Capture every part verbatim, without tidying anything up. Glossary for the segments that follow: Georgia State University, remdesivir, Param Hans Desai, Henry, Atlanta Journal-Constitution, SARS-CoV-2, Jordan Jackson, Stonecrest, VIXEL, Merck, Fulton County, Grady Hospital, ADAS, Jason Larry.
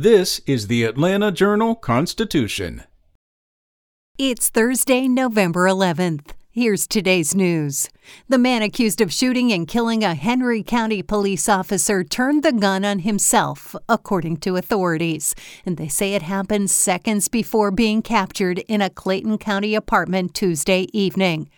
This is the Atlanta Journal-Constitution. It's Thursday, November eleventh. Here's today's news. The man accused of shooting and killing a Henry County police officer turned the gun on himself, according to authorities. And they say it happened seconds before being captured in a Clayton County apartment Tuesday evening.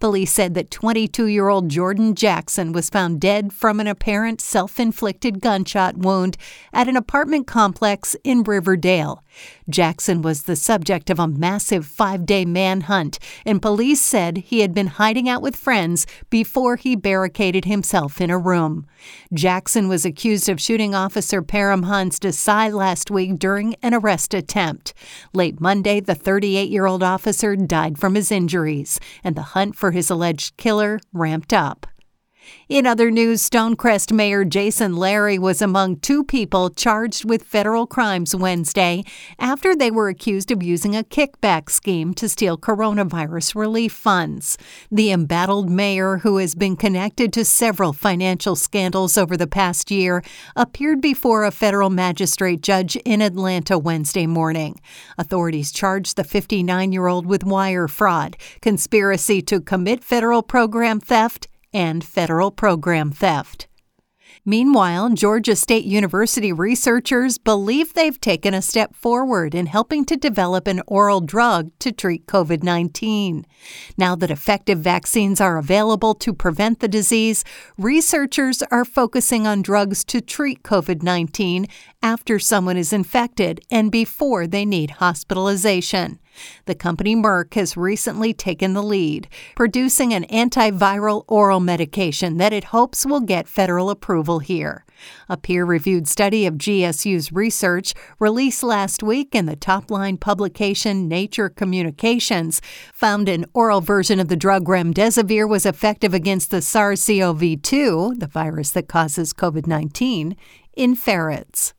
Police said that twenty-two-year-old Jordan Jackson was found dead from an apparent self-inflicted gunshot wound at an apartment complex in Riverdale. Jackson was the subject of a massive five-day manhunt, and police said he had been hiding out with friends before he barricaded himself in a room. Jackson was accused of shooting Officer Param Hans Desai last week during an arrest attempt. Late Monday, the thirty-eight-year-old officer died from his injuries, and the hunt for his alleged killer ramped up. In other news, Stonecrest Mayor Jason Larry was among two people charged with federal crimes Wednesday after they were accused of using a kickback scheme to steal coronavirus relief funds. The embattled mayor, who has been connected to several financial scandals over the past year, appeared before a federal magistrate judge in Atlanta Wednesday morning. Authorities charged the fifty-nine-year-old with wire fraud, conspiracy to commit federal program theft, and federal program theft. Meanwhile, Georgia State University researchers believe they've taken a step forward in helping to develop an oral drug to treat COVID nineteen. Now that effective vaccines are available to prevent the disease, researchers are focusing on drugs to treat COVID nineteen after someone is infected and before they need hospitalization. The company Merck has recently taken the lead, producing an antiviral oral medication that it hopes will get federal approval here. A peer-reviewed study of G S U's research released last week in the top-line publication Nature Communications found an oral version of the drug remdesivir was effective against the SARS-C o V two, the virus that causes COVID nineteen, in ferrets.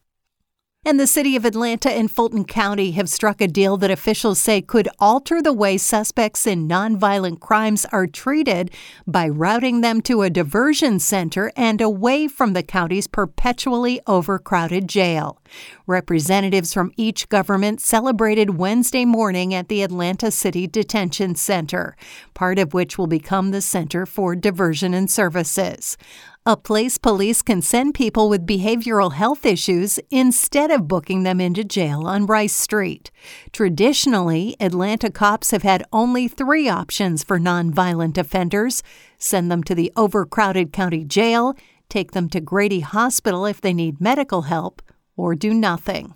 And the city of Atlanta and Fulton County have struck a deal that officials say could alter the way suspects in nonviolent crimes are treated by routing them to a diversion center and away from the county's perpetually overcrowded jail. Representatives from each government celebrated Wednesday morning at the Atlanta City Detention Center, part of which will become the Center for Diversion and Services, a place police can send people with behavioral health issues instead of booking them into jail on Rice Street. Traditionally, Atlanta cops have had only three options for nonviolent offenders: send them to the overcrowded county jail, take them to Grady Hospital if they need medical help, or do nothing.